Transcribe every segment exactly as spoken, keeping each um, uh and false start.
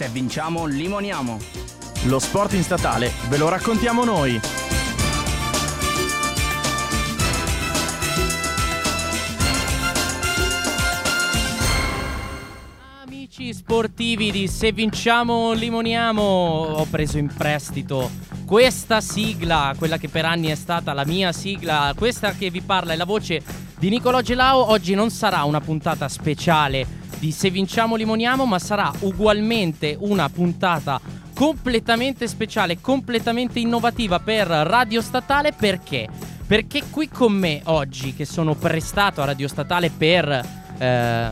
Se vinciamo, limoniamo. Lo sport in statale ve lo raccontiamo noi. Amici sportivi di Se vinciamo, limoniamo, ho preso in prestito questa sigla, quella che per anni è stata la mia sigla. Questa che vi parla è la voce di Nicolò Gelao. Oggi non sarà una puntata speciale di Se vinciamo limoniamo, ma sarà ugualmente una puntata completamente speciale, completamente innovativa per Radio Statale. Perché? Perché qui con me oggi, che sono prestato a Radio Statale per... Eh,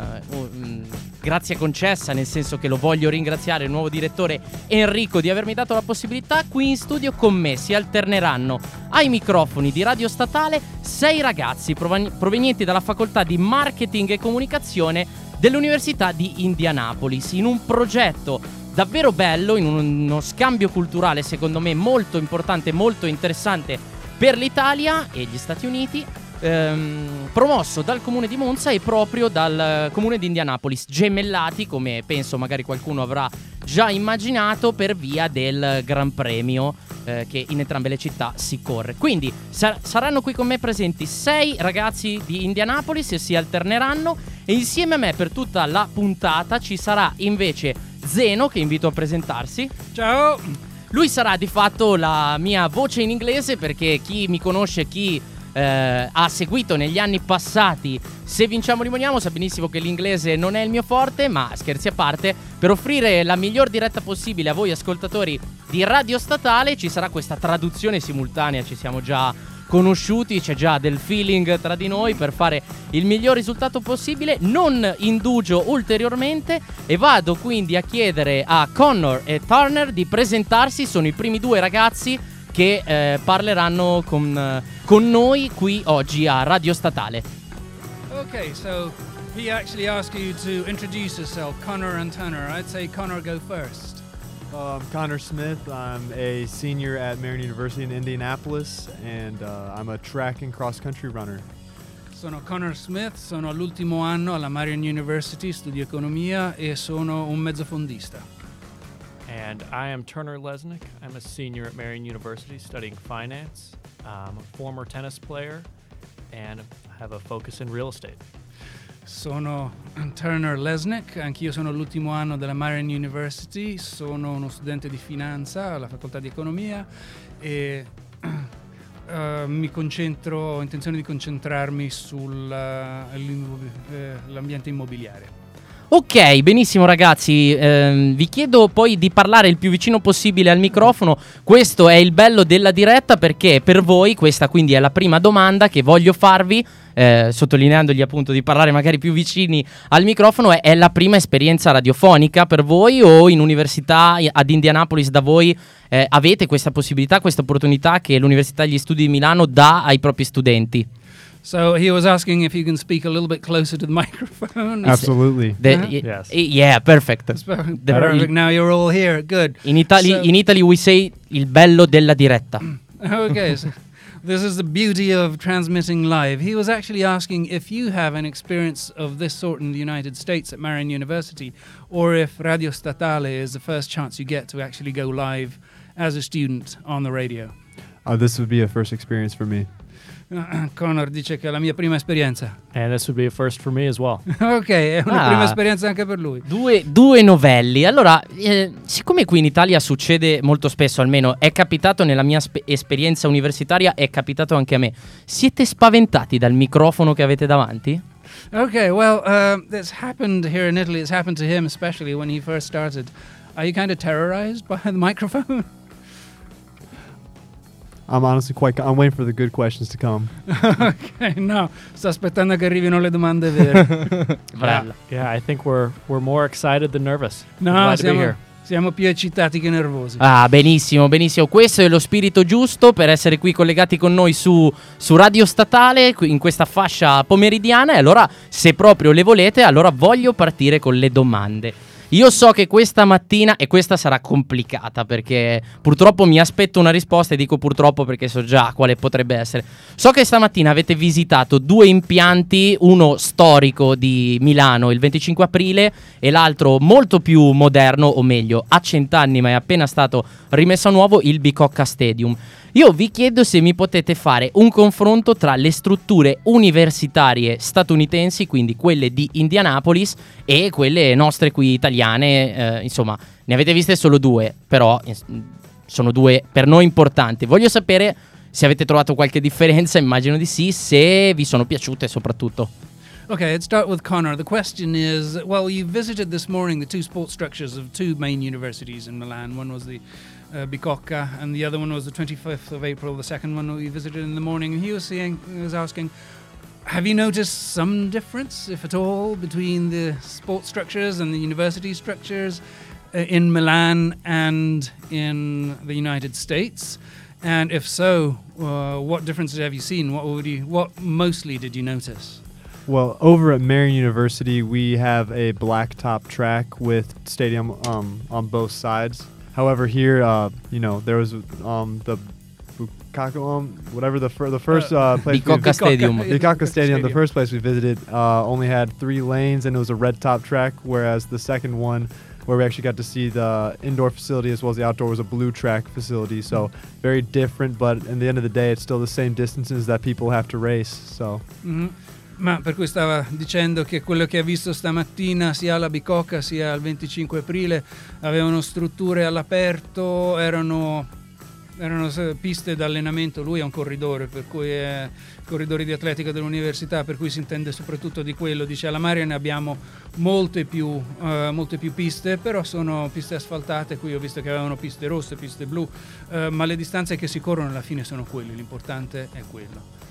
grazie concessa, nel senso che lo voglio ringraziare, il nuovo direttore Enrico, di avermi dato la possibilità. Qui in studio con me si alterneranno ai microfoni di Radio Statale sei ragazzi provenienti dalla facoltà di marketing e comunicazione dell'Università di Indianapolis, in un progetto davvero bello, in uno scambio culturale secondo me molto importante, molto interessante per l'Italia e gli Stati Uniti. Ehm, promosso dal comune di Monza e proprio dal comune di Indianapolis, gemellati, come penso magari qualcuno avrà già immaginato, per via del Gran Premio eh, che in entrambe le città si corre. Quindi sar- saranno qui con me presenti sei ragazzi di Indianapolis e si alterneranno, e insieme a me per tutta la puntata ci sarà invece Zeno, che invito a presentarsi. Ciao. Lui sarà di fatto la mia voce in inglese, perché chi mi conosce, chi Uh, ha seguito negli anni passati Se vinciamo limoniamo, sa benissimo che l'inglese non è il mio forte, ma scherzi a parte, per offrire la miglior diretta possibile a voi ascoltatori di Radio Statale ci sarà questa traduzione simultanea. Ci siamo già conosciuti, c'è già del feeling tra di noi per fare il miglior risultato possibile. Non indugio ulteriormente e vado quindi a chiedere a Connor e Turner di presentarsi. Sono i primi due ragazzi che eh, parleranno con, eh, con noi qui oggi a Radio Statale. Okay, so he actually asked you to introduce yourself, Connor and Turner. I'd say Connor go first. Uh, I'm Connor Smith. I'm a senior at Marian University in Indianapolis, and uh, I'm a track and cross country runner. Sono Connor Smith, sono all'ultimo anno alla Marian University, studio economia e sono un mezzofondista. And I am Turner Lesnick. I'm a senior at Marian University studying finance. I'm a former tennis player and have a focus in real estate. Sono Turner Lesnick, anch'io sono all'ultimo anno della Marian University, sono uno studente di finanza alla facoltà di economia e uh, mi concentro, ho intenzione di concentrarmi sull'ambiente immobiliare. Ok, benissimo ragazzi, ehm, vi chiedo poi di parlare il più vicino possibile al microfono. Questo è il bello della diretta, perché per voi questa quindi è la prima domanda che voglio farvi, eh, sottolineandogli appunto di parlare magari più vicini al microfono. È, è la prima esperienza radiofonica per voi, o in università ad Indianapolis da voi eh, avete questa possibilità, questa opportunità che l'Università degli Studi di Milano dà ai propri studenti? So he was asking if you can speak a little bit closer to the microphone. Absolutely. The, uh-huh. y- yes. y- yeah, perfect. perfect. The perfect. Now you're all here. Good. In Italy, so, in Italy we say il bello della diretta. Okay, so this is the beauty of transmitting live. He was actually asking if you have an experience of this sort in the United States at Marian University, or if Radio Statale is the first chance you get to actually go live as a student on the radio. Uh, this would be a first experience for me. Connor dice che è la mia prima esperienza. And this would be a first for me as well. Ok, è una ah, prima esperienza anche per lui. Due, due novelli. Allora, eh, siccome qui in Italia succede molto spesso, almeno è capitato nella mia spe- esperienza universitaria, è capitato anche a me. Siete spaventati dal microfono che avete davanti? Ok, well, uh, it's happened here in Italy. It's happened to him especially when he first started. Are you kind of terrorized by the microphone? I'm honestly quite... I'm waiting for the good questions to come. Okay, no. Sto aspettando che arrivino le domande vere. Bravo. Yeah, I think we're we're more excited than nervous. No, glad siamo, to be here. Siamo più eccitati che nervosi. Ah, benissimo, benissimo. Questo è lo spirito giusto per essere qui collegati con noi su, su Radio Statale, in questa fascia pomeridiana. E allora, se proprio le volete, allora voglio partire con le domande. Io so che questa mattina, e questa sarà complicata perché purtroppo mi aspetto una risposta, e dico purtroppo perché so già quale potrebbe essere. So che stamattina avete visitato due impianti, uno storico di Milano il venticinque aprile e l'altro molto più moderno, o meglio ha cent'anni ma è appena stato rimesso a nuovo, il Bicocca Stadium. Io vi chiedo se mi potete fare un confronto tra le strutture universitarie statunitensi, quindi quelle di Indianapolis, e quelle nostre qui italiane. Eh, insomma, ne avete viste solo due, però sono due per noi importanti. Voglio sapere se avete trovato qualche differenza, immagino di sì, se vi sono piaciute soprattutto. Okay, let's start with Connor. The question is, well, you visited this morning the two sports structures of two main universities in Milan. One was the uh, Bicocca and the other one was the twenty-fifth of April, the second one we visited in the morning. And he was, seeing, he was asking, have you noticed some difference, if at all, between the sports structures and the university structures uh, in Milan and in the United States? And if so, uh, what differences have you seen? What would you, what mostly did you notice? Well, over at Marian University, we have a blacktop track with stadium um, on both sides. However, here, uh, you know, there was um, the Bicocca, um, whatever the fir- the first uh, place. Bicocca Stadium. Bicocca Stadium. The first place we visited uh, only had three lanes, and it was a red top track. Whereas the second one, where we actually got to see the indoor facility as well as the outdoor, was a blue track facility. So very different, but at the end of the day, it's still the same distances that people have to race. So. Mm-hmm. Ma per cui stava dicendo che quello che ha visto stamattina sia alla Bicocca sia al venticinque aprile avevano strutture all'aperto, erano, erano piste d'allenamento. Lui è un corridore, per cui è corridore di atletica dell'università, per cui si intende soprattutto di quello. Dice, alla Marian abbiamo molte più, eh, molte più piste, però sono piste asfaltate. Qui ho visto che avevano piste rosse, piste blu, eh, ma le distanze che si corrono alla fine sono quelle, l'importante è quello.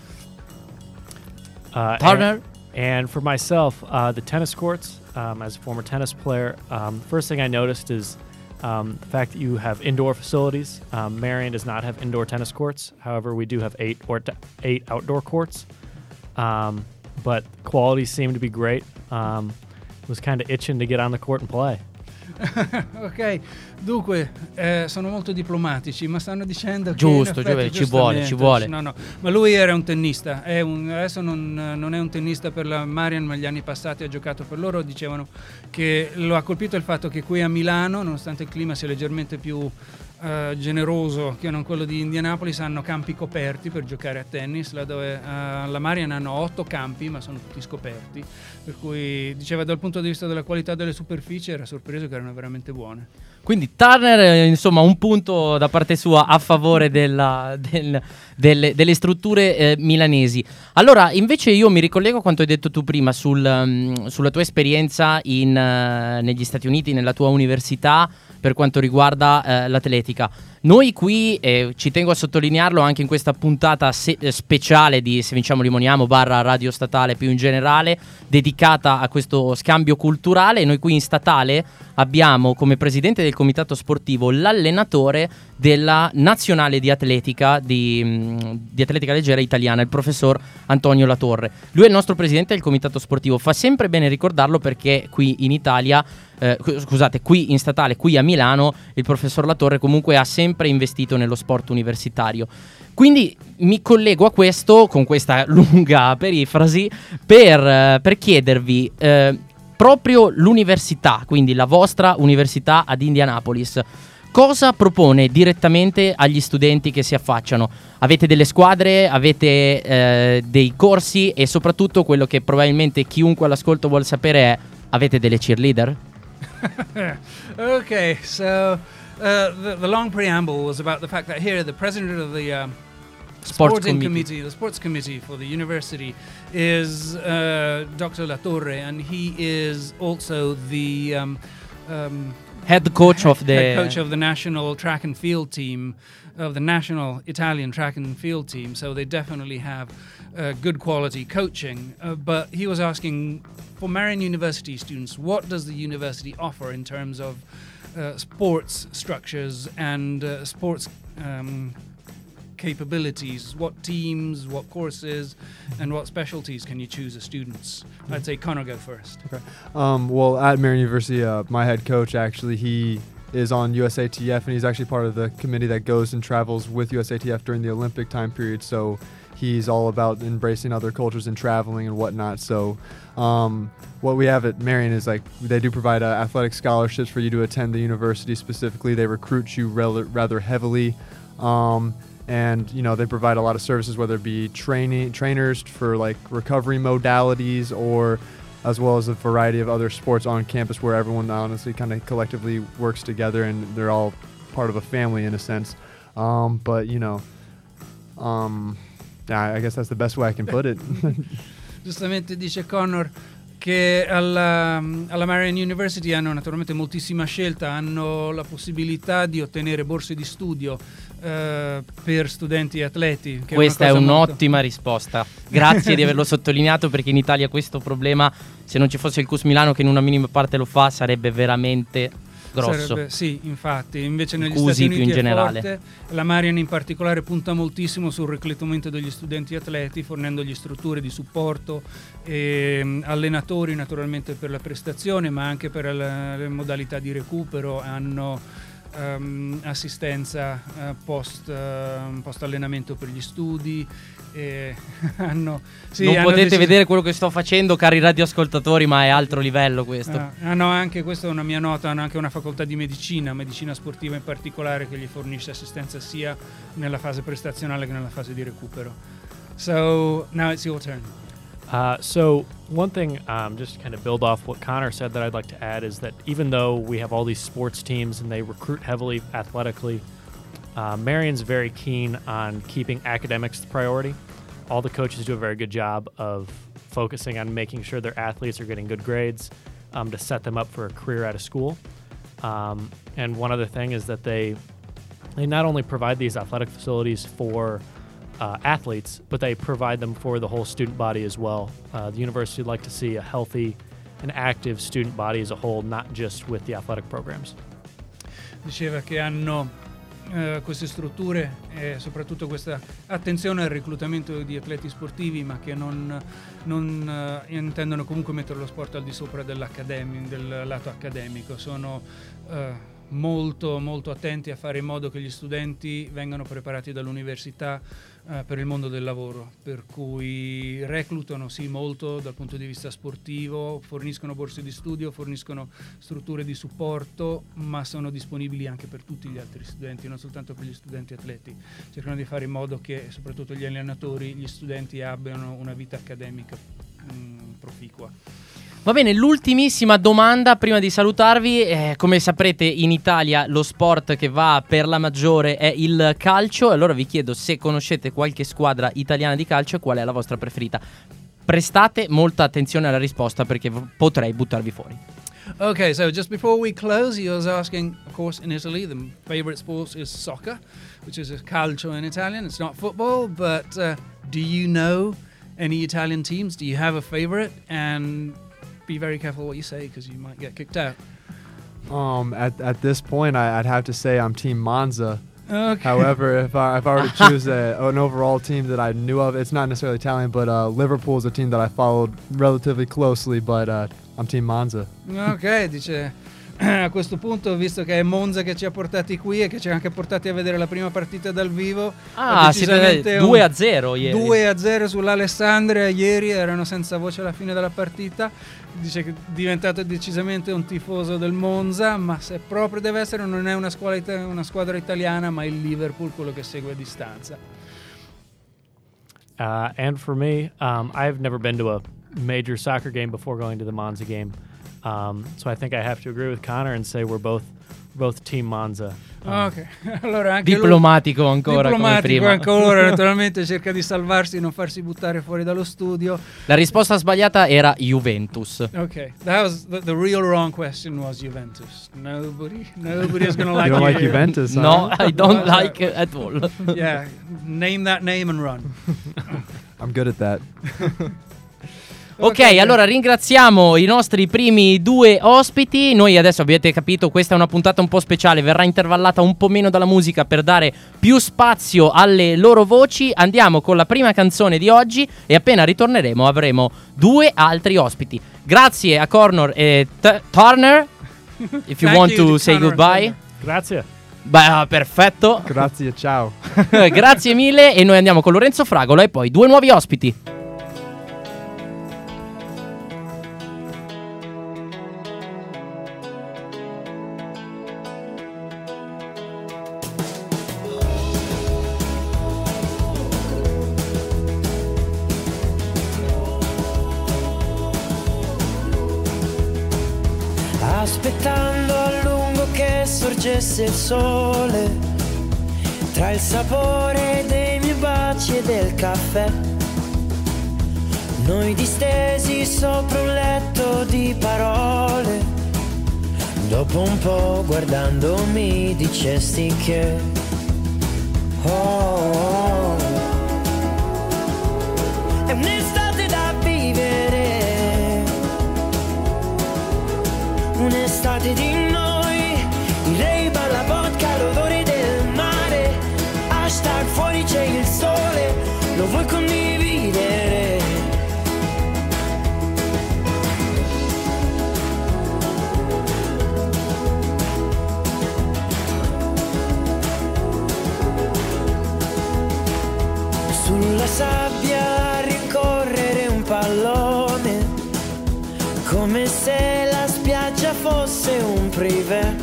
Uh, and, and for myself, uh, the tennis courts, um, as a former tennis player, um, the first thing I noticed is um, the fact that you have indoor facilities. Um, Marian does not have indoor tennis courts. However, we do have eight or t- eight outdoor courts. Um, but quality seemed to be great. Um, was kind of itching to get on the court and play. Ok, dunque eh, sono molto diplomatici, ma stanno dicendo che giusto, effetti, ci vuole, ci vuole. No, no, ma lui era un tennista, è un, adesso non, non è un tennista per la Marian, ma gli anni passati ha giocato per loro. Dicevano che lo ha colpito il fatto che qui a Milano, nonostante il clima sia leggermente più Uh, generoso che non quello di Indianapolis, hanno campi coperti per giocare a tennis, là dove uh, la Marian hanno otto campi ma sono tutti scoperti, per cui diceva dal punto di vista della qualità delle superfici era sorpreso che erano veramente buone. Quindi Turner, insomma, un punto da parte sua a favore della, del, delle, delle strutture eh, milanesi. Allora invece io mi ricollego a quanto hai detto tu prima sul, um, sulla tua esperienza in, uh, negli Stati Uniti, nella tua università, per quanto riguarda eh, l'atletica. Noi qui, eh, ci tengo a sottolinearlo anche in questa puntata se- speciale di Se vinciamo limoniamo barra Radio Statale, più in generale dedicata a questo scambio culturale, noi qui in Statale abbiamo come presidente del comitato sportivo l'allenatore della nazionale di atletica di, di atletica leggera italiana, il professor Antonio Latorre. Lui è il nostro presidente del comitato sportivo, fa sempre bene ricordarlo perché qui in Italia eh, scusate, qui in Statale, qui a Milano, il professor Latorre comunque ha sempre investito nello sport universitario. Quindi mi collego a questo con questa lunga perifrasi per, per chiedervi eh, proprio l'università, quindi la vostra università ad Indianapolis, cosa propone direttamente agli studenti che si affacciano? Avete delle squadre, avete eh, dei corsi, e soprattutto quello che probabilmente chiunque all'ascolto vuol sapere è: avete delle cheerleader? Ok, so Uh, the, the long preamble was about the fact that here the president of the um, sports sporting committee. committee, the sports committee for the university, is uh, Doctor Latorre, and he is also the um, um, head coach of the head coach of the national track and field team, of the national Italian track and field team. So they definitely have uh, good quality coaching. Uh, but he was asking for Marian University students, what does the university offer in terms of Uh, sports structures and uh, sports um, capabilities, what teams, what courses, and what specialties can you choose as students? I'd say Connor, go first. Okay. Um, well, at Marian University, uh, my head coach, actually, he is on U S A T F, and he's actually part of the committee that goes and travels with U S A T F during the Olympic time period. So he's all about embracing other cultures and traveling and whatnot. So um, what we have at Marian is, like, they do provide uh, athletic scholarships for you to attend the university specifically. They recruit you rel- rather heavily. Um, and, you know, they provide a lot of services, whether it be training trainers for, like, recovery modalities, or as well as a variety of other sports on campus where everyone honestly kind of collectively works together, and they're all part of a family in a sense. Um, but, you know, um, I guess that's the best way I can put it. Giustamente dice Connor che alla, alla Marian University hanno naturalmente moltissima scelta, hanno la possibilità di ottenere borse di studio Uh, per studenti e atleti, che questa è, è un'ottima molto... risposta. Grazie di averlo sottolineato, perché in Italia questo problema, se non ci fosse il C U S Milano che in una minima parte lo fa, sarebbe veramente grosso. Sarebbe, sì, infatti. Invece negli Stati Uniti più in generale. Forte, la Marian in particolare punta moltissimo sul reclutamento degli studenti atleti, fornendogli strutture di supporto e allenatori naturalmente per la prestazione, ma anche per la, le modalità di recupero. Hanno Um, assistenza uh, post, uh, post allenamento per gli studi, e hanno, sì, non hanno potete deciso... vedere quello che sto facendo, cari radioascoltatori, ma è altro livello questo. Uh, hanno anche, questa è una mia nota, hanno anche una facoltà di medicina, medicina sportiva in particolare, che gli fornisce assistenza sia nella fase prestazionale che nella fase di recupero. So now it's your turn. Uh, so one thing, um, just to kind of build off what Connor said, that I'd like to add is that even though we have all these sports teams and they recruit heavily athletically, uh, Marian's very keen on keeping academics the priority. All the coaches do a very good job of focusing on making sure their athletes are getting good grades um, to set them up for a career out of school. Um, and one other thing is that they they not only provide these athletic facilities for Uh, athletes, but they provide them for the whole student body as well. Uh, the university would like to see a healthy and active student body as a whole, not just with the athletic programs. Diceva che hanno uh, queste strutture e soprattutto questa attenzione al reclutamento di atleti sportivi, ma che non, non uh, intendono comunque mettere lo sport al di sopra dell'accademico, del lato accademico. Sono uh, molto molto attenti a fare in modo che gli studenti vengano preparati dall'università uh, per il mondo del lavoro, per cui reclutano sì molto dal punto di vista sportivo, forniscono borse di studio, forniscono strutture di supporto, ma sono disponibili anche per tutti gli altri studenti, non soltanto per gli studenti atleti. Cercano di fare in modo che soprattutto gli allenatori, gli studenti abbiano una vita accademica mh, proficua. Va bene, l'ultimissima domanda prima di salutarvi. Eh, come saprete, in Italia lo sport che va per la maggiore è il calcio. Allora vi chiedo se conoscete qualche squadra italiana di calcio e qual è la vostra preferita. Prestate molta attenzione alla risposta, perché v- potrei buttarvi fuori. Okay, so just before we close, he was asking, of course, in Italy, the favorite sport is soccer, which is calcio in Italian. It's not football, but uh, do you know any Italian teams? Do you have a favorite? And be very careful what you say, because you might get kicked out. Um, at at this point, I, I'd have to say I'm Team Monza. Okay. However, if I if I were to choose a, an overall team that I knew of, it's not necessarily Italian, but uh, Liverpool is a team that I followed relatively closely. But uh, I'm Team Monza. Okay, dice. A questo punto, visto che è Monza che ci ha portati qui e che ci ha anche portati a vedere la prima partita dal vivo, ah, siete due a zero ieri. due a zero sull'Alessandria ieri, erano senza voce alla fine della partita. Dice che è diventato decisamente un tifoso del Monza, ma se proprio deve essere, non è una squadra, una squadra italiana, ma il Liverpool, quello che segue a distanza. Uh, and for me, um, I've never been to a major soccer game before going to the Monza game. Um, so I think I have to agree with Connor and say we're both both Team Monza. Um, okay. Allora anche diplomatico lui, ancora diplomatico come prima. ancora naturalmente cerca di salvarsi e non farsi buttare fuori dallo studio. La risposta sbagliata era Juventus. Okay. That was the, the real wrong question was Juventus. Nobody nobody is going to like you. You don't like Juventus? Huh? No, I don't like it at all. Yeah, name that name and run. I'm good at that. Ok, allora ringraziamo i nostri primi due ospiti. Noi adesso, avete capito, questa è una puntata un po' speciale, verrà intervallata un po' meno dalla musica per dare più spazio alle loro voci. Andiamo con la prima canzone di oggi e appena ritorneremo avremo due altri ospiti. Grazie a Connor e t- Turner. If you want to say goodbye. Grazie. Beh, perfetto. Grazie, ciao. Grazie mille. E noi andiamo con Lorenzo Fragola e poi due nuovi ospiti. Aspettando a lungo che sorgesse il sole, tra il sapore dei miei baci e del caffè, noi distesi sopra un letto di parole. Dopo un po' guardandomi dicesti che oh, oh, oh. È un'estate da vivere, un'estate di noi, di lei balla vodka, l'odore del mare, hashtag fuori c'è il sole, lo vuoi condividere? Sulla sabbia a ricorrere un pallone, come se la spiaggia fosse un privé,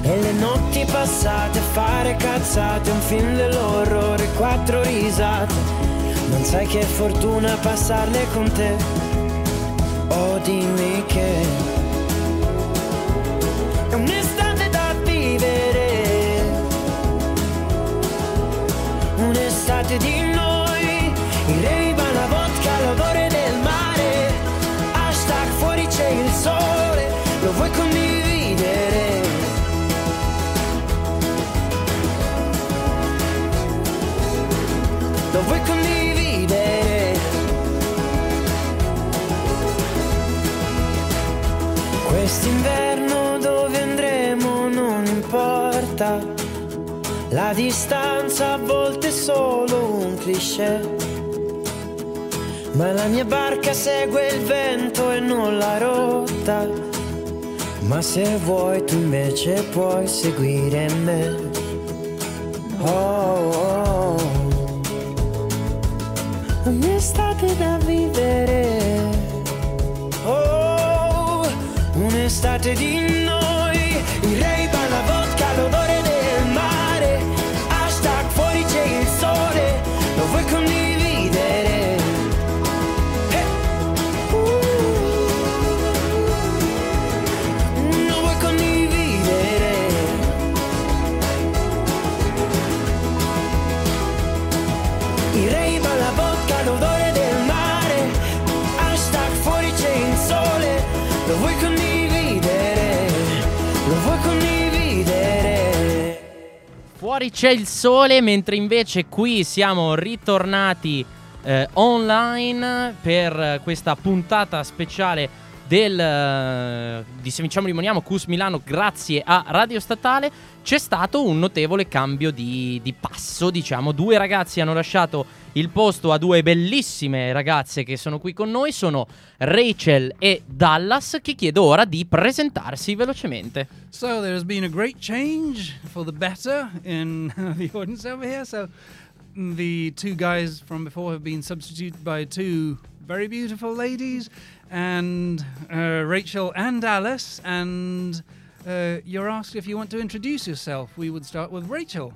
e le notti passate a fare cazzate, un film dell'orrore, quattro risate, non sai che fortuna passarle con te. Oh, dimmi che è un'estate da vivere, un'estate di noi, il rave, la vodka, l'odore del mare, hashtag fuori c'è il sole, lo vuoi condividere? Lo vuoi condividere? Quest'inverno dove andremo non importa, la distanza a volte è solo un cliché, ma la mia barca segue il vento e non la rotta, ma se vuoi tu invece puoi seguire me. Oh, oh, oh. Un'estate da vivere, oh, un'estate di noi, il rave, la vodka, l'odore del mare, hashtag fuori c'è il sole, lo vuoi condividere? Fuori c'è il sole, mentre invece qui siamo ritornati eh, online per questa puntata speciale del eh, di Se vinciamo, limoniamo, C U S Milano, grazie a Radio Statale. C'è stato un notevole cambio di, di passo, diciamo. Due ragazzi hanno lasciato il posto a due bellissime ragazze che sono qui con noi, sono Rachel e Dallas, che chiedo ora di presentarsi velocemente. So there's been a great change for the better in the audience over here. So the two guys from before have been substituted by two very beautiful ladies, and uh, Rachel and Dallas, and Uh, you're asked if you want to introduce yourself. We would start with Rachel.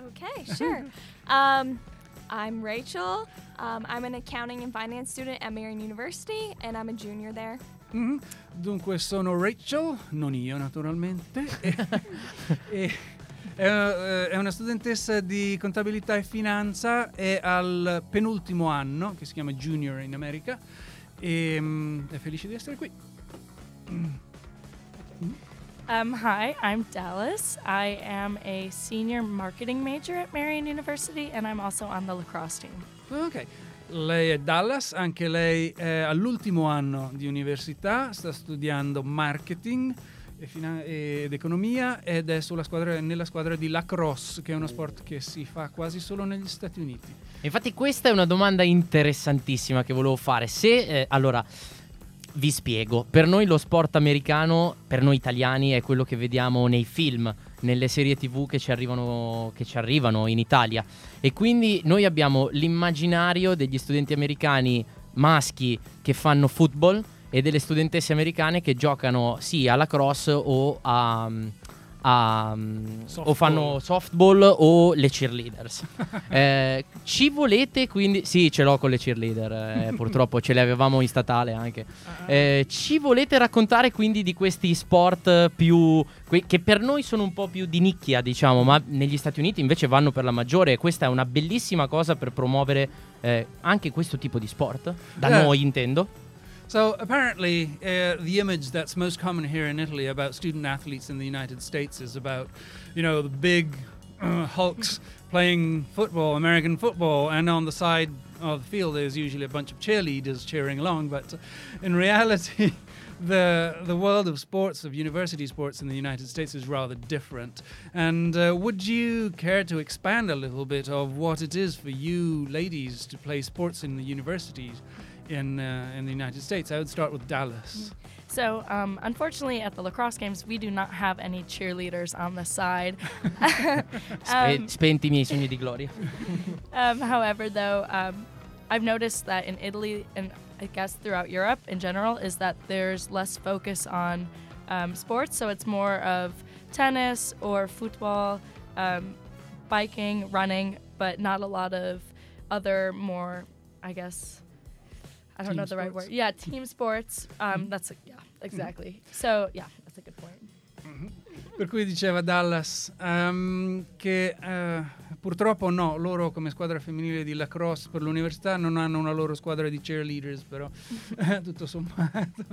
Okay, sure. um, I'm Rachel. Um, I'm an accounting and finance student at Marian University, and I'm a junior there. Mm-hmm. Dunque sono Rachel, non io naturalmente. e, è, è una studentessa di contabilità e finanza, è al penultimo anno, che si chiama junior in America, e um, è felice di essere qui. Mm. Um, hi, I'm Dallas. I am a senior marketing major at Marian University, and I'm also on the lacrosse team. Okay. Lei è Dallas, anche lei è all'ultimo anno di università, sta studiando marketing e finan- ed economia ed è sulla squadra, nella squadra di lacrosse, che è uno sport che si fa quasi solo negli Stati Uniti. Infatti questa è una domanda interessantissima che volevo fare. Se, eh, allora, vi spiego, per noi lo sport americano, per noi italiani, è quello che vediamo nei film, nelle serie tv che ci arrivano, che ci arrivano in Italia, e quindi noi abbiamo l'immaginario degli studenti americani maschi che fanno football e delle studentesse americane che giocano sì alla cross o a, a o fanno softball o le cheerleaders. eh, ci volete quindi sì ce l'ho con le cheerleader, eh, purtroppo ce le avevamo in statale anche. Eh, ci volete raccontare quindi di questi sport più que- che per noi sono un po' più di nicchia, diciamo, ma negli Stati Uniti invece vanno per la maggiore, e questa è una bellissima cosa per promuovere eh, anche questo tipo di sport da yeah. noi, intendo. So apparently uh, the image that's most common here in Italy about student athletes in the United States is about, you know, the big uh, hulks playing football, American football, and on the side of the field there's usually a bunch of cheerleaders cheering along. But in reality, the the world of sports, of university sports in the United States is rather different. And uh, would you care to expand a little bit of what it is for you ladies to play sports in the universities? In, uh, in the United States, I would start with Dallas. So, um, unfortunately, at the lacrosse games, we do not have any cheerleaders on the side. um, Spenti i miei sogni di gloria. um, however, though, um, I've noticed that in Italy, and I guess throughout Europe in general, is that there's less focus on um, sports. So it's more of tennis or football, um, biking, running, but not a lot of other more, I guess... I don't team know the sports. right word. Yeah, team sports. Um, that's a, yeah, exactly. So yeah, that's a good point. Mm-hmm. Per cui diceva Dallas um, che uh, purtroppo no, loro come squadra femminile di lacrosse per l'università non hanno una loro squadra di cheerleaders, però tutto sommato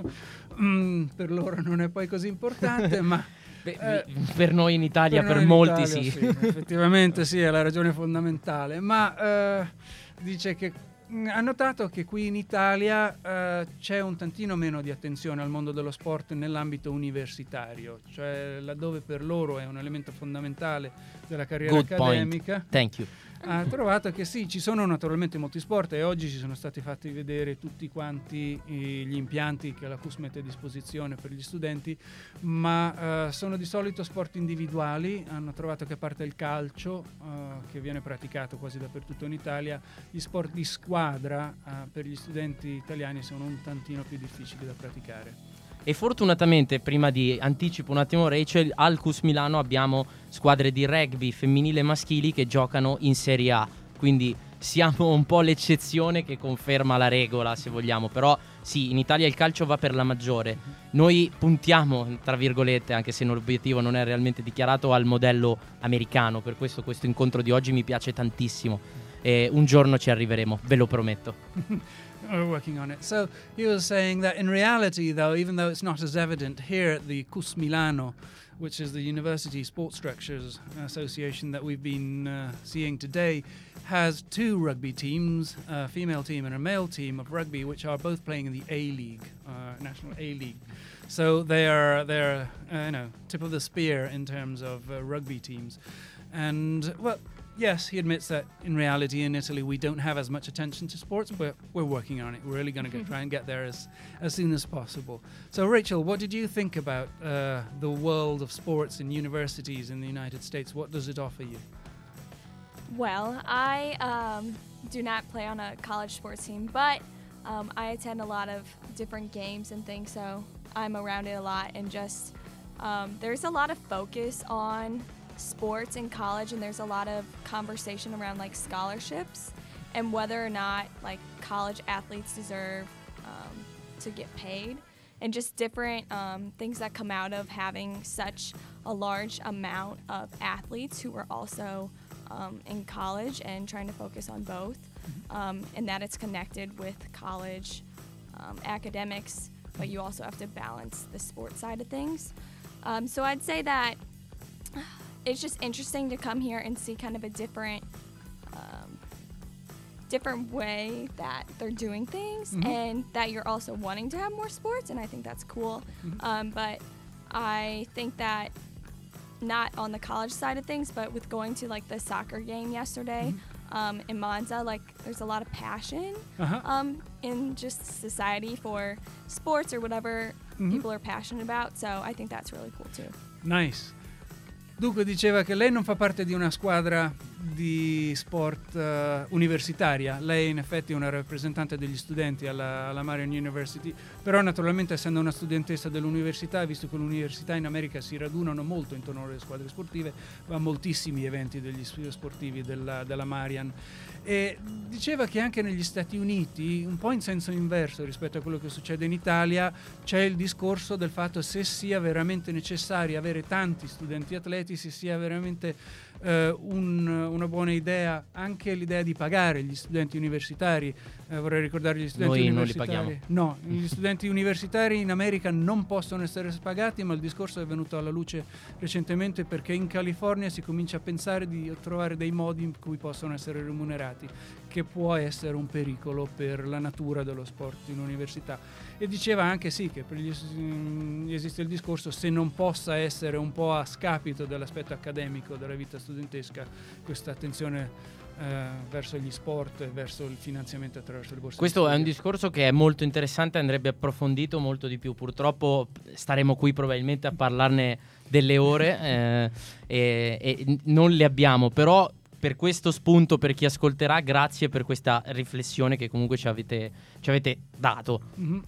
mm, per loro non è poi così importante, ma Beh, eh, per noi in Italia, per, per in molti Italia, sì. sì. Effettivamente sì, è la ragione fondamentale, ma uh, dice che ha notato che qui in Italia uh, c'è un tantino meno di attenzione al mondo dello sport nell'ambito universitario, cioè laddove per loro è un elemento fondamentale della carriera Good accademica. Point. Thank you. Ha trovato che sì, ci sono naturalmente molti sport e oggi ci sono stati fatti vedere tutti quanti gli impianti che la C U S mette a disposizione per gli studenti, ma uh, sono di solito sport individuali. Hanno trovato che a parte il calcio, uh, che viene praticato quasi dappertutto in Italia, gli sport di squadra uh, per gli studenti italiani sono un tantino più difficili da praticare. E fortunatamente, prima di anticipo un attimo Rachel, al C U S Milano abbiamo squadre di rugby femminile e maschili che giocano in Serie A, quindi siamo un po' l'eccezione che conferma la regola, se vogliamo, però sì, in Italia il calcio va per la maggiore. Noi puntiamo, tra virgolette, anche se l'obiettivo non è realmente dichiarato, al modello americano, per questo questo incontro di oggi mi piace tantissimo e un giorno ci arriveremo, ve lo prometto. We're working on it. So he was saying that in reality, though, even though it's not as evident here at the C U S Milano, which is the University Sports Structures Association that we've been uh, seeing today, has two rugby teams, a female team and a male team of rugby, which are both playing in the A-League, uh, National A-League. So they are, they're, uh, you know, tip of the spear in terms of uh, rugby teams. And, well... Yes, he admits that in reality in Italy we don't have as much attention to sports, but we're working on it. We're really going to try and get there as, as soon as possible. So, Rachel, what did you think about uh, the world of sports in universities in the United States? What does it offer you? Well, I um, do not play on a college sports team, but um, I attend a lot of different games and things, so I'm around it a lot. And just um, there's a lot of focus on sports in college, and there's a lot of conversation around like scholarships and whether or not like college athletes deserve um, to get paid, and just different um, things that come out of having such a large amount of athletes who are also um, in college and trying to focus on both, um, and that it's connected with college um, academics, but you also have to balance the sports side of things. Um, so I'd say that it's just interesting to come here and see kind of a different um, different way that they're doing things, mm-hmm. and that you're also wanting to have more sports, and I think that's cool. Mm-hmm. Um, but I think that not on the college side of things, but with going to like the soccer game yesterday, mm-hmm. um, in Monza, like there's a lot of passion uh-huh. um, in just society for sports or whatever mm-hmm. people are passionate about. So I think that's really cool too. Nice. Dunque diceva che lei non fa parte di una squadra di sport uh, universitaria, lei in effetti è una rappresentante degli studenti alla, alla Marian University, però naturalmente essendo una studentessa dell'università, visto che l'università in America si radunano molto intorno alle squadre sportive, va a moltissimi eventi degli sportivi della, della Marian. E diceva che anche negli Stati Uniti, un po' in senso inverso rispetto a quello che succede in Italia, c'è il discorso del fatto se sia veramente necessario avere tanti studenti atleti, se sia veramente eh, un, una buona idea anche l'idea di pagare gli studenti universitari. Eh, vorrei ricordare gli studenti Noi universitari. Noi non li paghiamo. No, gli studenti universitari in America non possono essere pagati, ma il discorso è venuto alla luce recentemente perché in California si comincia a pensare di trovare dei modi in cui possono essere remunerati, che può essere un pericolo per la natura dello sport in università. E diceva anche sì che per gli, mh, esiste il discorso se non possa essere un po' a scapito dell'aspetto accademico della vita studentesca questa attenzione eh, verso gli sport e verso il finanziamento attraverso le borse. Questo è un discorso che è molto interessante, andrebbe approfondito molto di più, purtroppo staremo qui probabilmente a parlarne delle ore eh, e, e non le abbiamo, però per questo spunto, per chi ascolterà, grazie per questa riflessione che comunque ci avete, ci avete dato. Mm-hmm.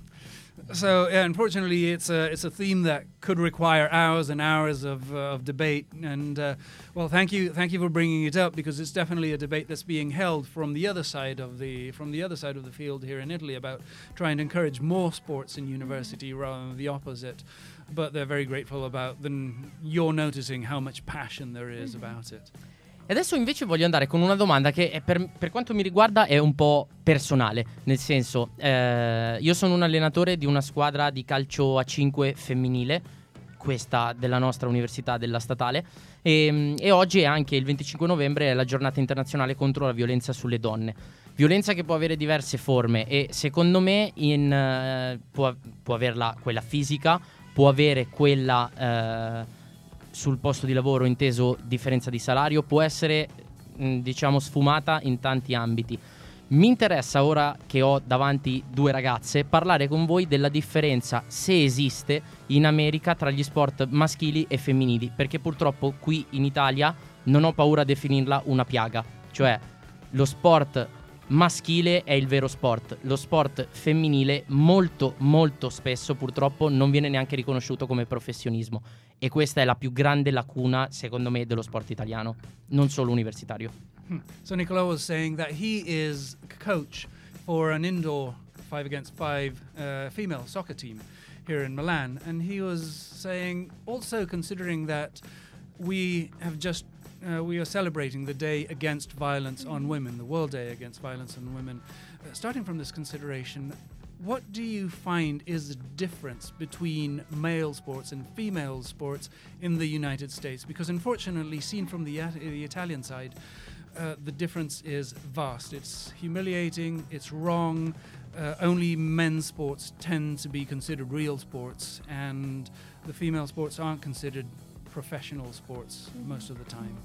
So, yeah, unfortunately, it's a, it's a theme that could require hours and hours of, uh, of debate. And, uh, well, thank you, thank you for bringing it up, because it's definitely a debate that's being held from the other side of the, from the other side of the field here in Italy about trying to encourage more sports in university rather than the opposite. But they're very grateful about the, your noticing how much passion there is mm-hmm. about it. E adesso invece voglio andare con una domanda che è per, per quanto mi riguarda è un po' personale, nel senso eh, io sono un allenatore di una squadra di calcio a cinque femminile, questa della nostra università, della Statale, e, e oggi è anche il venticinque novembre, è la giornata internazionale contro la violenza sulle donne, violenza che può avere diverse forme e secondo me in, eh, può, può averla quella fisica, può avere quella... Eh, sul posto di lavoro, inteso differenza di salario, può essere mh, diciamo sfumata in tanti ambiti. Mi interessa, ora che ho davanti due ragazze, parlare con voi della differenza, se esiste, in America tra gli sport maschili e femminili, perché purtroppo qui in Italia non ho paura a definirla una piaga, cioè lo sport maschile è il vero sport, lo sport femminile molto molto spesso purtroppo non viene neanche riconosciuto come professionismo. E questa è la più grande lacuna, secondo me, dello sport italiano, non solo universitario. Hmm. So Nicolò was saying that he is coach for an indoor five against five uh, female soccer team here in Milan, and he was saying also considering that we have just uh, we are celebrating the day against violence on women, the World Day Against Violence on Women. Uh, starting from this consideration, what do you find is the difference between male sports and female sports in the United States? Because unfortunately, seen from the, uh, the Italian side, uh, the difference is vast. It's humiliating, it's wrong. Uh, only men's sports tend to be considered real sports, and the female sports aren't considered professional sports mm-hmm. most of the time.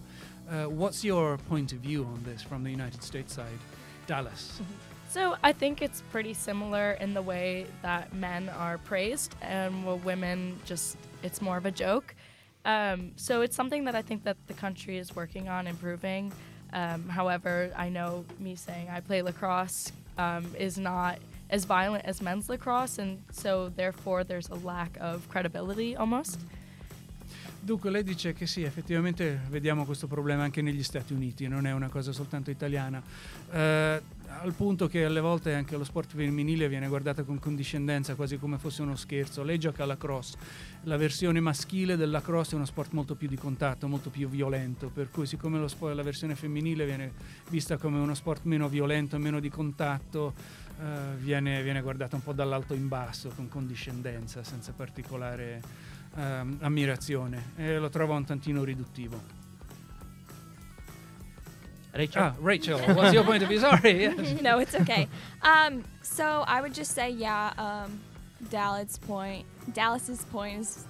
Uh, what's your point of view on this from the United States side? Dallas. Mm-hmm. So I think it's pretty similar in the way that men are praised and well, women just, it's more of a joke. Um, so it's something that I think that the country is working on improving. Um, however, I know me saying I play lacrosse um, is not as violent as men's lacrosse, and so therefore there's a lack of credibility almost. Dunque lei dice che sì, effettivamente vediamo questo problema anche negli Stati Uniti, non è una cosa soltanto italiana, uh, al punto che alle volte anche lo sport femminile viene guardato con condiscendenza, quasi come fosse uno scherzo. Lei gioca alla cross, la versione maschile della cross è uno sport molto più di contatto, molto più violento, per cui siccome lo sport, la versione femminile viene vista come uno sport meno violento, meno di contatto, uh, viene, viene guardata un po' dall'alto in basso, con condiscendenza, senza particolare... Um, ammirazione, e lo trovo un tantino riduttivo. Rachel. Ah, Rachel, what's your point of view? Sorry. Yes. No, it's okay. Um, so I would just say, yeah, um, Dallas point, Dallas's point is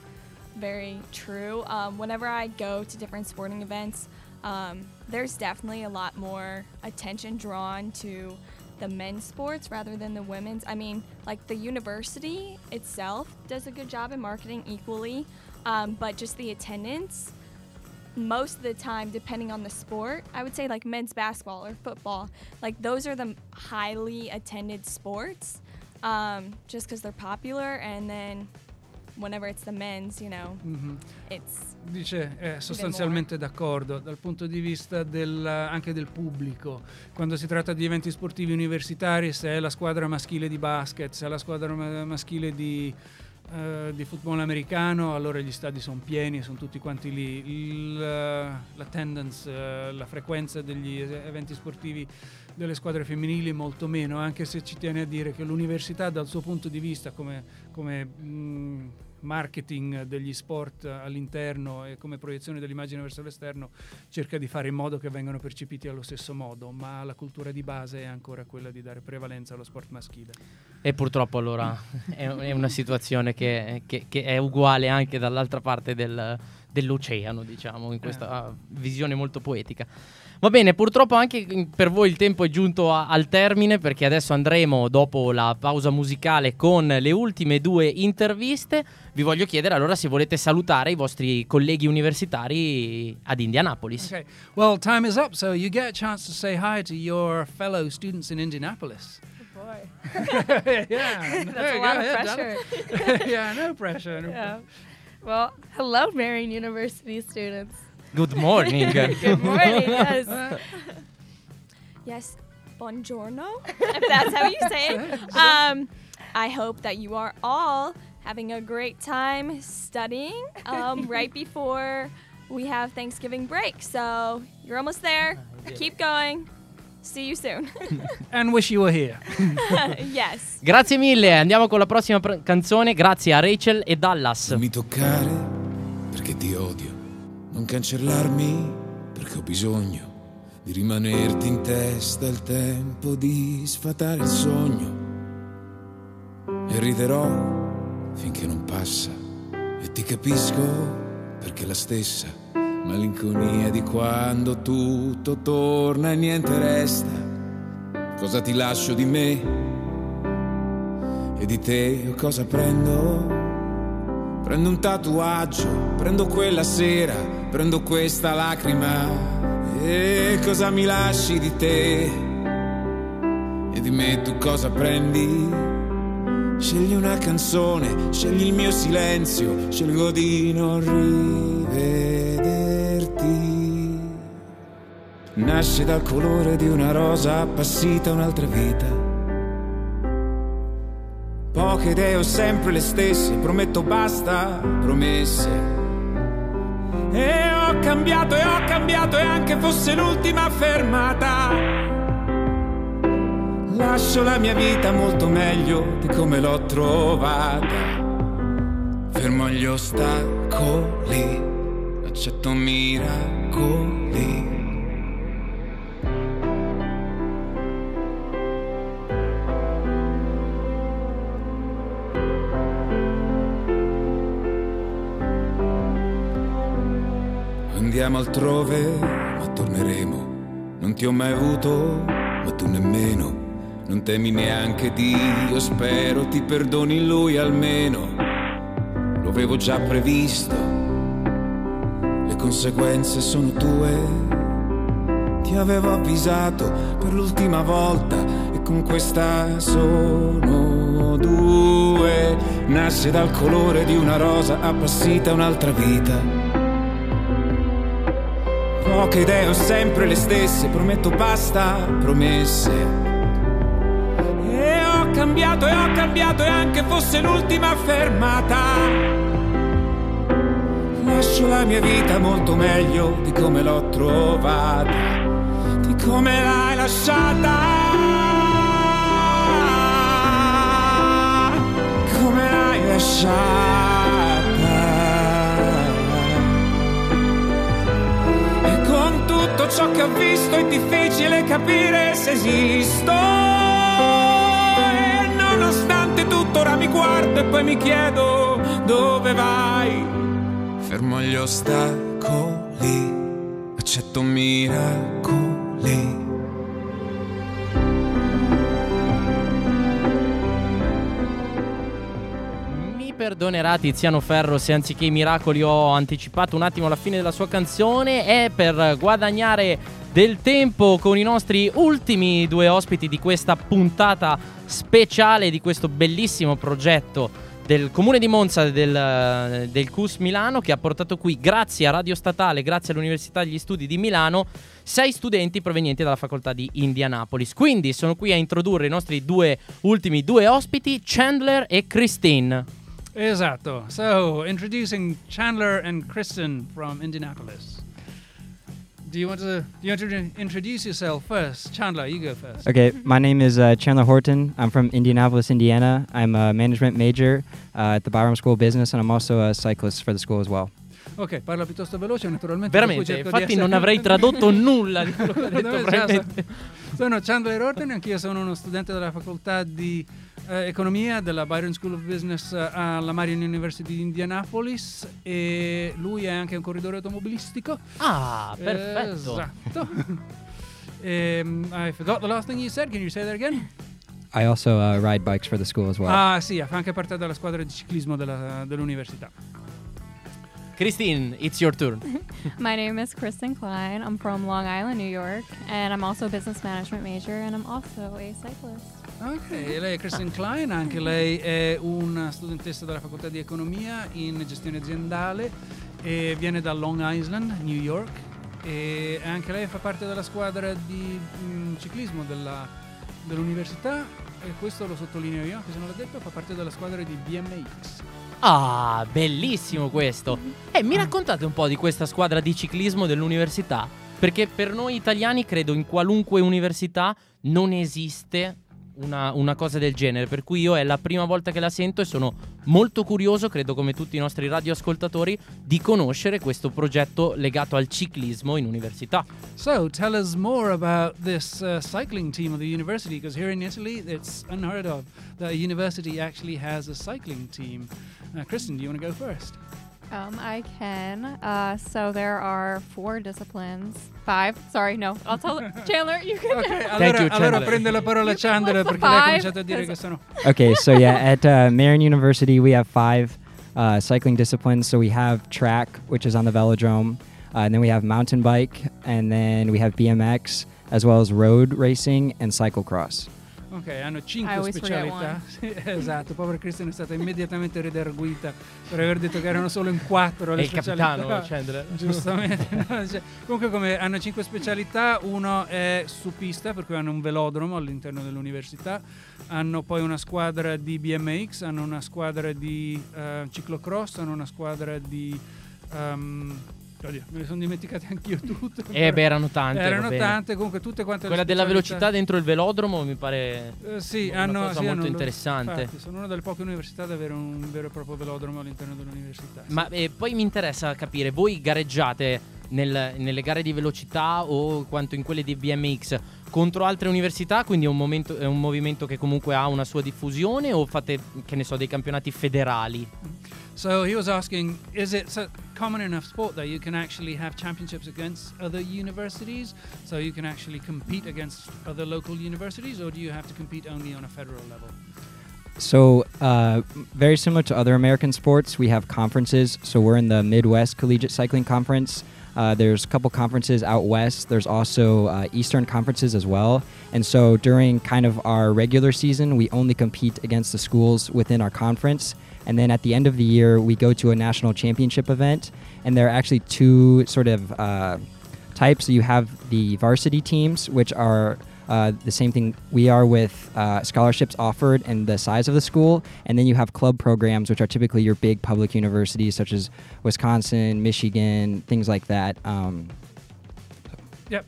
very true. Um, whenever I go to different sporting events, um, there's definitely a lot more attention drawn to the men's sports rather than the women's. I mean, like the university itself does a good job in marketing equally, um, but just the attendance, most of the time, depending on the sport, I would say like men's basketball or football, like those are the highly attended sports, um, just because they're popular. And then whenever it's the men's, you know, mm-hmm. it's dice è sostanzialmente d'accordo dal punto di vista del, anche del pubblico. Quando si tratta di eventi sportivi universitari, se è la squadra maschile di basket, se è la squadra maschile di Uh, di football americano, allora gli stadi sono pieni, sono tutti quanti lì. Il, uh, l'attendance, uh, la frequenza degli es- eventi sportivi delle squadre femminili molto meno, anche se ci tiene a dire che l'università dal suo punto di vista come, come mh, marketing degli sport all'interno e come proiezione dell'immagine verso l'esterno cerca di fare in modo che vengano percepiti allo stesso modo, ma la cultura di base è ancora quella di dare prevalenza allo sport maschile. E purtroppo allora è, è una situazione che, che, che è uguale anche dall'altra parte del, dell'oceano, diciamo, in questa eh. visione molto poetica. Va bene, purtroppo anche per voi il tempo è giunto a, al termine, perché adesso andremo, dopo la pausa musicale, con le ultime due interviste. Vi voglio chiedere allora se volete salutare i vostri colleghi universitari ad Indianapolis. Okay. Well, time is up, so you get a chance to say hi to your fellow students in Indianapolis. Oh boy. Yeah. That's a lot of pressure. Yeah, no pressure. No yeah. pressure. Well, hello, Marian University students. Good morning. Good morning, yes. Yes, buongiorno, if that's how you say it. Um, I hope that you are all having a great time studying um, right before we have Thanksgiving break. So you're almost there. Keep going. See you soon. And wish you were here. Yes. Grazie mille. Andiamo con la prossima pr- canzone. Grazie a Rachel e Dallas. Non mi toccare perché ti odio. Non cancellarmi perché ho bisogno di rimanerti in testa il tempo di sfatare il sogno. E riderò finché non passa. E ti capisco perché la stessa malinconia di quando tutto torna e niente resta. Cosa ti lascio di me e di te, o cosa prendo? Prendo un tatuaggio, prendo quella sera, prendo questa lacrima. E cosa mi lasci di te? E di me tu cosa prendi? Scegli una canzone, scegli il mio silenzio, scelgo di non rivederti. Nasce dal colore di una rosa appassita un'altra vita. Poche idee ho sempre le stesse, prometto basta promesse. E ho cambiato e ho cambiato e anche fosse l'ultima fermata. Lascio la mia vita molto meglio di come l'ho trovata. Fermo gli ostacoli, accetto miracoli. Andiamo altrove, ma torneremo. Non ti ho mai avuto, ma tu nemmeno. Non temi neanche Dio, spero ti perdoni lui almeno. Lo avevo già previsto, le conseguenze sono tue. Ti avevo avvisato per l'ultima volta e con questa sono due. Nasce dal colore di una rosa appassita un'altra vita. Poche idee ho sempre le stesse, prometto basta promesse. E ho cambiato e ho cambiato e anche fosse l'ultima fermata. Lascio la mia vita molto meglio di come l'ho trovata, di come l'hai lasciata, come l'hai lasciata. Ciò che che ho visto è difficile capire se esisto. E nonostante tutto ora mi guardo e poi mi chiedo dove vai. Fermo gli ostacoli, accetto miracoli. Perdonerà Tiziano Ferro se anziché i miracoli ho anticipato un attimo la fine della sua canzone. È per guadagnare del tempo con i nostri ultimi due ospiti di questa puntata speciale di questo bellissimo progetto del Comune di Monza, del, del C U S Milano, che ha portato qui, grazie a Radio Statale, grazie all'Università degli Studi di Milano, sei studenti provenienti dalla facoltà di Indianapolis. Quindi sono qui a introdurre i nostri due ultimi due ospiti, Chandler e Kristen. Esatto. So, introducing Chandler and Kristen from Indianapolis. Do you want to do you want to introduce yourself first? Chandler, you go first. Okay, my name is uh, Chandler Horton. I'm from Indianapolis, Indiana. I'm a management major uh, at the Byron School of Business, and I'm also a cyclist for the school as well. Ok, parla piuttosto veloce, naturalmente. Veramente, infatti non avrei tradotto nulla di quello che ha detto. No, sono Chandler Horton, anch'io sono uno studente della facoltà di Eh, economia della Byron School of Business eh, alla Marian University di Indianapolis, e lui è anche un corridore automobilistico. Ah, perfetto. Eh, esatto. um, I forgot the last thing you said. Can you say that again? I also uh, ride bikes for the school as well. Ah, sì, fa anche parte della squadra di ciclismo della, dell'università. Kristen, it's your turn. My name is Kristen Klein. I'm from Long Island, New York, and I'm also a business management major, and I'm also a cyclist. Ok, lei è Kristen Klein, anche lei è una studentessa della facoltà di economia in gestione aziendale e viene da Long Island, New York, e anche lei fa parte della squadra di mh, ciclismo della, dell'università, e questo lo sottolineo io, che se non l'ho detto, fa parte della squadra di B M X. Ah, bellissimo questo! E eh, mi raccontate un po' di questa squadra di ciclismo dell'università? Perché per noi italiani, credo in qualunque università, non esiste Una, una cosa del genere, per cui io è la prima volta che la sento e sono molto curioso, credo come tutti i nostri radioascoltatori, di conoscere questo progetto legato al ciclismo in università. So, tell us more about this uh, cycling team of the university, because here in Italy it's unheard of that a university actually has a cycling team. Uh, Kristen, do you want to go first? Um, I can. Uh, so there are four disciplines. Five. Sorry, no. I'll tell Chandler. You can. Okay, thank allora, you, Chandler. Allora prende la parola Chandler perché lei ha cominciato a dire che sono. Okay, so yeah, at uh, Marian University we have five uh, cycling disciplines. So we have track, which is on the velodrome, uh, and then we have mountain bike, and then we have B M X, as well as road racing and cyclocross. Ok, hanno cinque specialità. Esatto, povera Kristen è stata immediatamente redarguita per aver detto che erano solo in quattro le specialità. E il capitano Chandler. Giustamente. No? Cioè, comunque come hanno cinque specialità, uno è su pista, per cui hanno un velodromo all'interno dell'università, hanno poi una squadra di B M X, hanno una squadra di uh, ciclocross, hanno una squadra di... Um, Oddio, me le sono dimenticate anch'io tutte. Eh beh, erano tante. Erano tante, comunque tutte quante. Quella della velocità dentro il velodromo mi pare eh, sì, una hanno, cosa sì, molto hanno, interessante. Infatti, sono una delle poche università ad avere un vero e proprio velodromo all'interno dell'università. Sì. Ma eh, poi mi interessa capire, voi gareggiate nel, nelle gare di velocità o quanto in quelle di B M X contro altre università, quindi è un, momento, è un movimento che comunque ha una sua diffusione, o fate, che ne so, dei campionati federali? So he was asking, is it a common enough sport that you can actually have championships against other universities? So you can actually compete against other local universities, or do you have to compete only on a federal level? So uh, very similar to other American sports, we have conferences. So we're in the Midwest Collegiate Cycling Conference. Uh, there's a couple conferences out west. There's also uh, Eastern conferences as well. And so during kind of our regular season, we only compete against the schools within our conference. And then at the end of the year, we go to a national championship event. And there are actually two sort of uh, types. So you have the varsity teams, which are uh, the same thing we are with uh, scholarships offered and the size of the school. And then you have club programs, which are typically your big public universities, such as Wisconsin, Michigan, things like that. Um, so. Yep.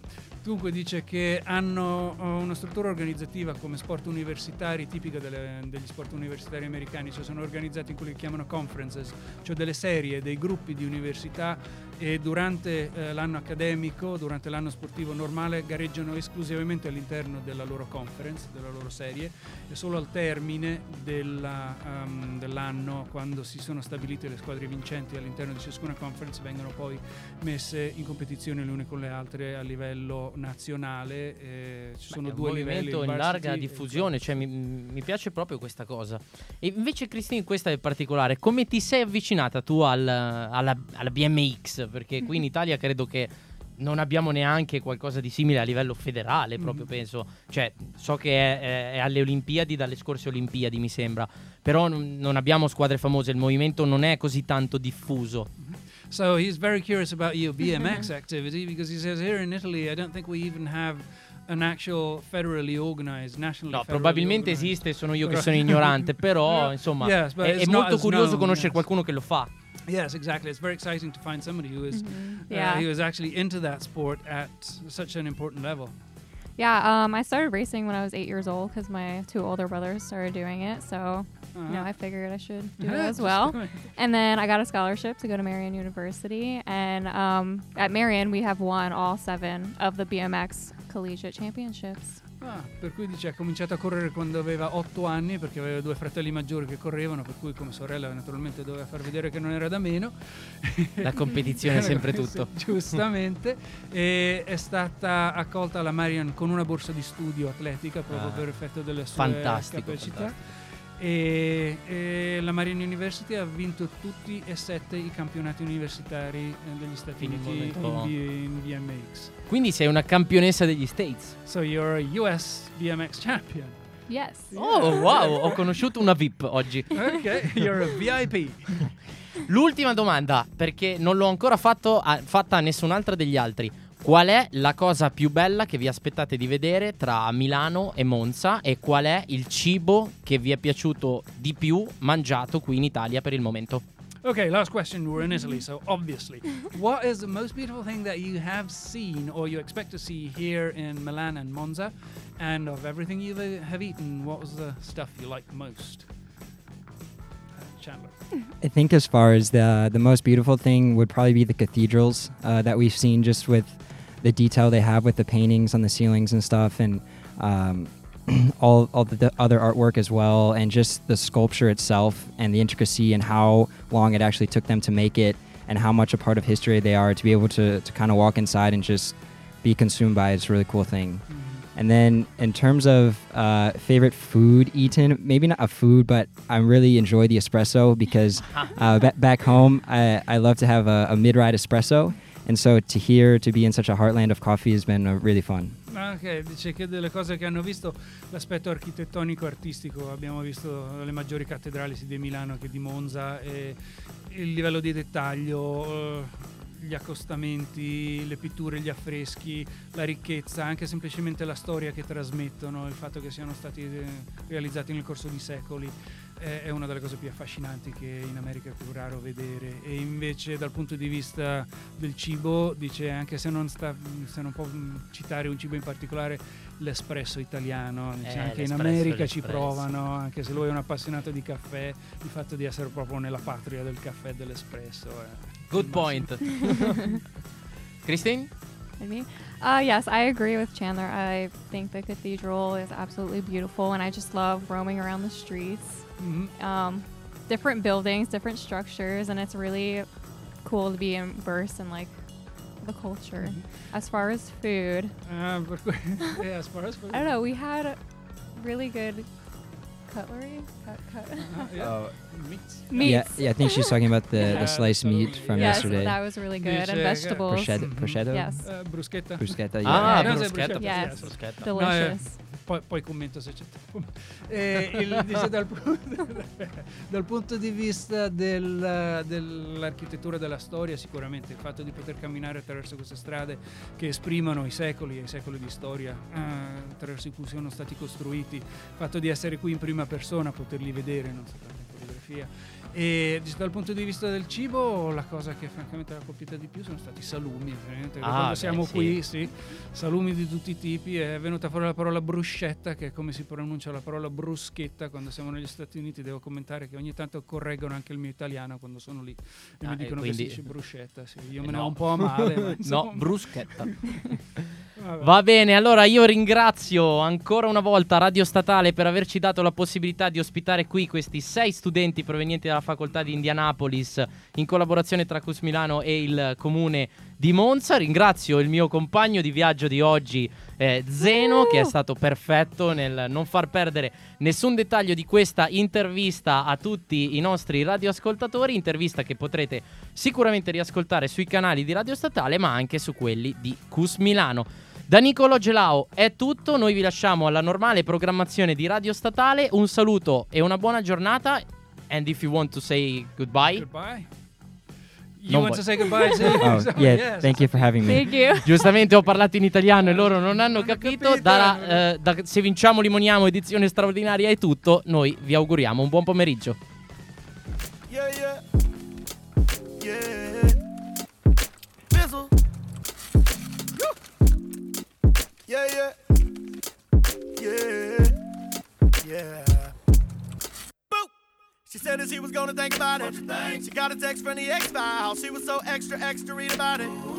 Dunque dice che hanno una struttura organizzativa come sport universitari, tipica delle, degli sport universitari americani, cioè sono organizzati in quelli che chiamano conferences, cioè delle serie, dei gruppi di università e durante eh, l'anno accademico, durante l'anno sportivo normale, gareggiano esclusivamente all'interno della loro conference, della loro serie, e solo al termine della, um, dell'anno, quando si sono stabilite le squadre vincenti all'interno di ciascuna conference, vengono poi messe in competizione le une con le altre a livello nazionale. Eh, ci sono due livelli. È un movimento in larga diffusione, e... cioè, mi, mi piace proprio questa cosa. E invece, Cristina, questa è particolare. Come ti sei avvicinata tu al, alla, alla B M X? Perché qui in Italia credo che non abbiamo neanche qualcosa di simile a livello federale, proprio mm. penso. Cioè, so che è, è alle Olimpiadi, dalle scorse Olimpiadi mi sembra, però n- non abbiamo squadre famose, il movimento non è così tanto diffuso. So he's very curious about your B M X activity, because he says here in Italy I don't think we even have an actual federally organized, nationally no, probabilmente organized. Esiste, sono io che sono ignorante, però insomma yes, è, è molto curioso known, conoscere yes. qualcuno che lo fa. Yes, exactly. It's very exciting to find somebody who is mm-hmm. yeah. uh, who is actually into that sport at such an important level. Yeah, um, I started racing when I was eight years old because my two older brothers started doing it. So, uh-huh. you know, I figured I should do it as well. And then I got a scholarship to go to Marian University. And um, at Marian, we have won all seven of the B M X Collegiate Championships. Ah, per cui dice ha cominciato a correre quando aveva otto anni, perché aveva due fratelli maggiori che correvano, per cui come sorella naturalmente doveva far vedere che non era da meno. La competizione è sempre tutto. Giustamente. E è stata accolta alla Marian con una borsa di studio atletica proprio ah, per effetto delle sue fantastico, capacità. Fantastico. E, e la Marian University ha vinto tutti e sette i campionati universitari degli Stati Uniti in B M X. Quindi sei una campionessa degli States. So you're a U S B M X champion. Yes. Oh wow, ho conosciuto una V I P oggi. Ok, you're a V I P. L'ultima domanda, perché non l'ho ancora fatto a, fatta a nessun'altra degli altri. Qual è la cosa più bella che vi aspettate di vedere tra Milano e Monza, e qual è il cibo che vi è piaciuto di più mangiato qui in Italia per il momento? Okay, last question. We're in Italy, so obviously. What is the most beautiful thing that you have seen or you expect to see here in Milan and Monza? And of everything you have eaten, what was the stuff you liked most? Chandler. I think as far as the the most beautiful thing would probably be the cathedrals uh, that we've seen, just with the detail they have with the paintings on the ceilings and stuff, and um, all, all the, the other artwork as well, and just the sculpture itself and the intricacy and how long it actually took them to make it and how much a part of history they are, to be able to, to kind of walk inside and just be consumed by it. It's a really cool thing. Mm-hmm. And then in terms of uh, favorite food eaten, maybe not a food, but I really enjoy the espresso, because uh, b- back home, I, I love to have a, a mid-ride espresso. And so to hear, to be in such a heartland of coffee has been uh, really fun. Ok, dice che delle cose che hanno visto, l'aspetto architettonico artistico, abbiamo visto le maggiori cattedrali sia di Milano che di Monza, e il livello di dettaglio, uh, gli accostamenti, le pitture, gli affreschi, la ricchezza, anche semplicemente la storia che trasmettono, il fatto che siano stati eh, realizzati nel corso di secoli. È una delle cose più affascinanti che in America è più raro vedere. E invece dal punto di vista del cibo, dice, anche se non, sta, se non può citare un cibo in particolare, l'espresso italiano, dice, eh, anche l'espresso, in America l'espresso. Ci provano, anche se lui è un appassionato di caffè, il fatto di essere proprio nella patria del caffè e dell'espresso è good point. Christine? Uh, yes, I agree with Chandler. I think the cathedral is absolutely beautiful, and I just love roaming around the streets. Mm-hmm. Um, different buildings, different structures, and it's really cool to be immersed in like the culture. Mm-hmm. As far as food, uh, yeah, as far as food, I don't know. We had really good cutlery, cut, cut. Uh-huh, yeah. uh, meats. meats. Yeah, yeah, I think she's talking about the, yeah, the sliced totally. meat from yes, yesterday. Yes, that was really good, Dice, and vegetables. Prosciutto, prosciutto? Yes. Uh, bruschetta. Bruschetta. Yeah. Ah, yeah. bruschetta. Yes, bruschetta. Delicious. No, yeah. Poi, poi commento se c'è tempo. Eh, il, dice, dal, dal punto di vista del, dell'architettura, della storia, sicuramente il fatto di poter camminare attraverso queste strade che esprimono i secoli e i secoli di storia eh, attraverso cui sono stati costruiti, il fatto di essere qui in prima persona, poterli vedere, non soltanto in fotografia, E dal punto di vista del cibo, la cosa che francamente l'ha colpita di più sono stati i salumi. Ah, quando siamo beh, qui, sì. sì, salumi di tutti i tipi. È venuta fuori la parola bruschetta, che è come si pronuncia la parola bruschetta. Quando siamo negli Stati Uniti, devo commentare che ogni tanto correggono anche il mio italiano quando sono lì e ah, mi dicono, e quindi... che si dice bruschetta. Sì, io eh me no. ne ho un po' a male. Ma insomma... No, bruschetta. Va bene, allora io ringrazio ancora una volta Radio Statale per averci dato la possibilità di ospitare qui questi sei studenti provenienti dalla facoltà di Indianapolis in collaborazione tra C U S Milano e il comune di Monza. Ringrazio il mio compagno di viaggio di oggi, eh, Zeno, uh! che è stato perfetto nel non far perdere nessun dettaglio di questa intervista a tutti i nostri radioascoltatori, intervista che potrete sicuramente riascoltare sui canali di Radio Statale ma anche su quelli di C U S Milano. Da Nicolò Gelao è tutto, noi vi lasciamo alla normale programmazione di Radio Statale, un saluto e una buona giornata. And if you want to say goodbye. Goodbye. You non want to say goodbye to oh, yeah, yes. Thank you for having me. Thank you. Giustamente ho parlato in italiano e loro non hanno non capito. capito. Da, eh, da Se vinciamo, limoniamo, edizione straordinaria è tutto. Noi vi auguriamo un buon pomeriggio. Yeah, yeah. Yeah. Bizzle. Yeah, yeah. Yeah. Yeah. She said that she was gonna think about it. She got a text from the ex-file. She was so extra, extra, read about it.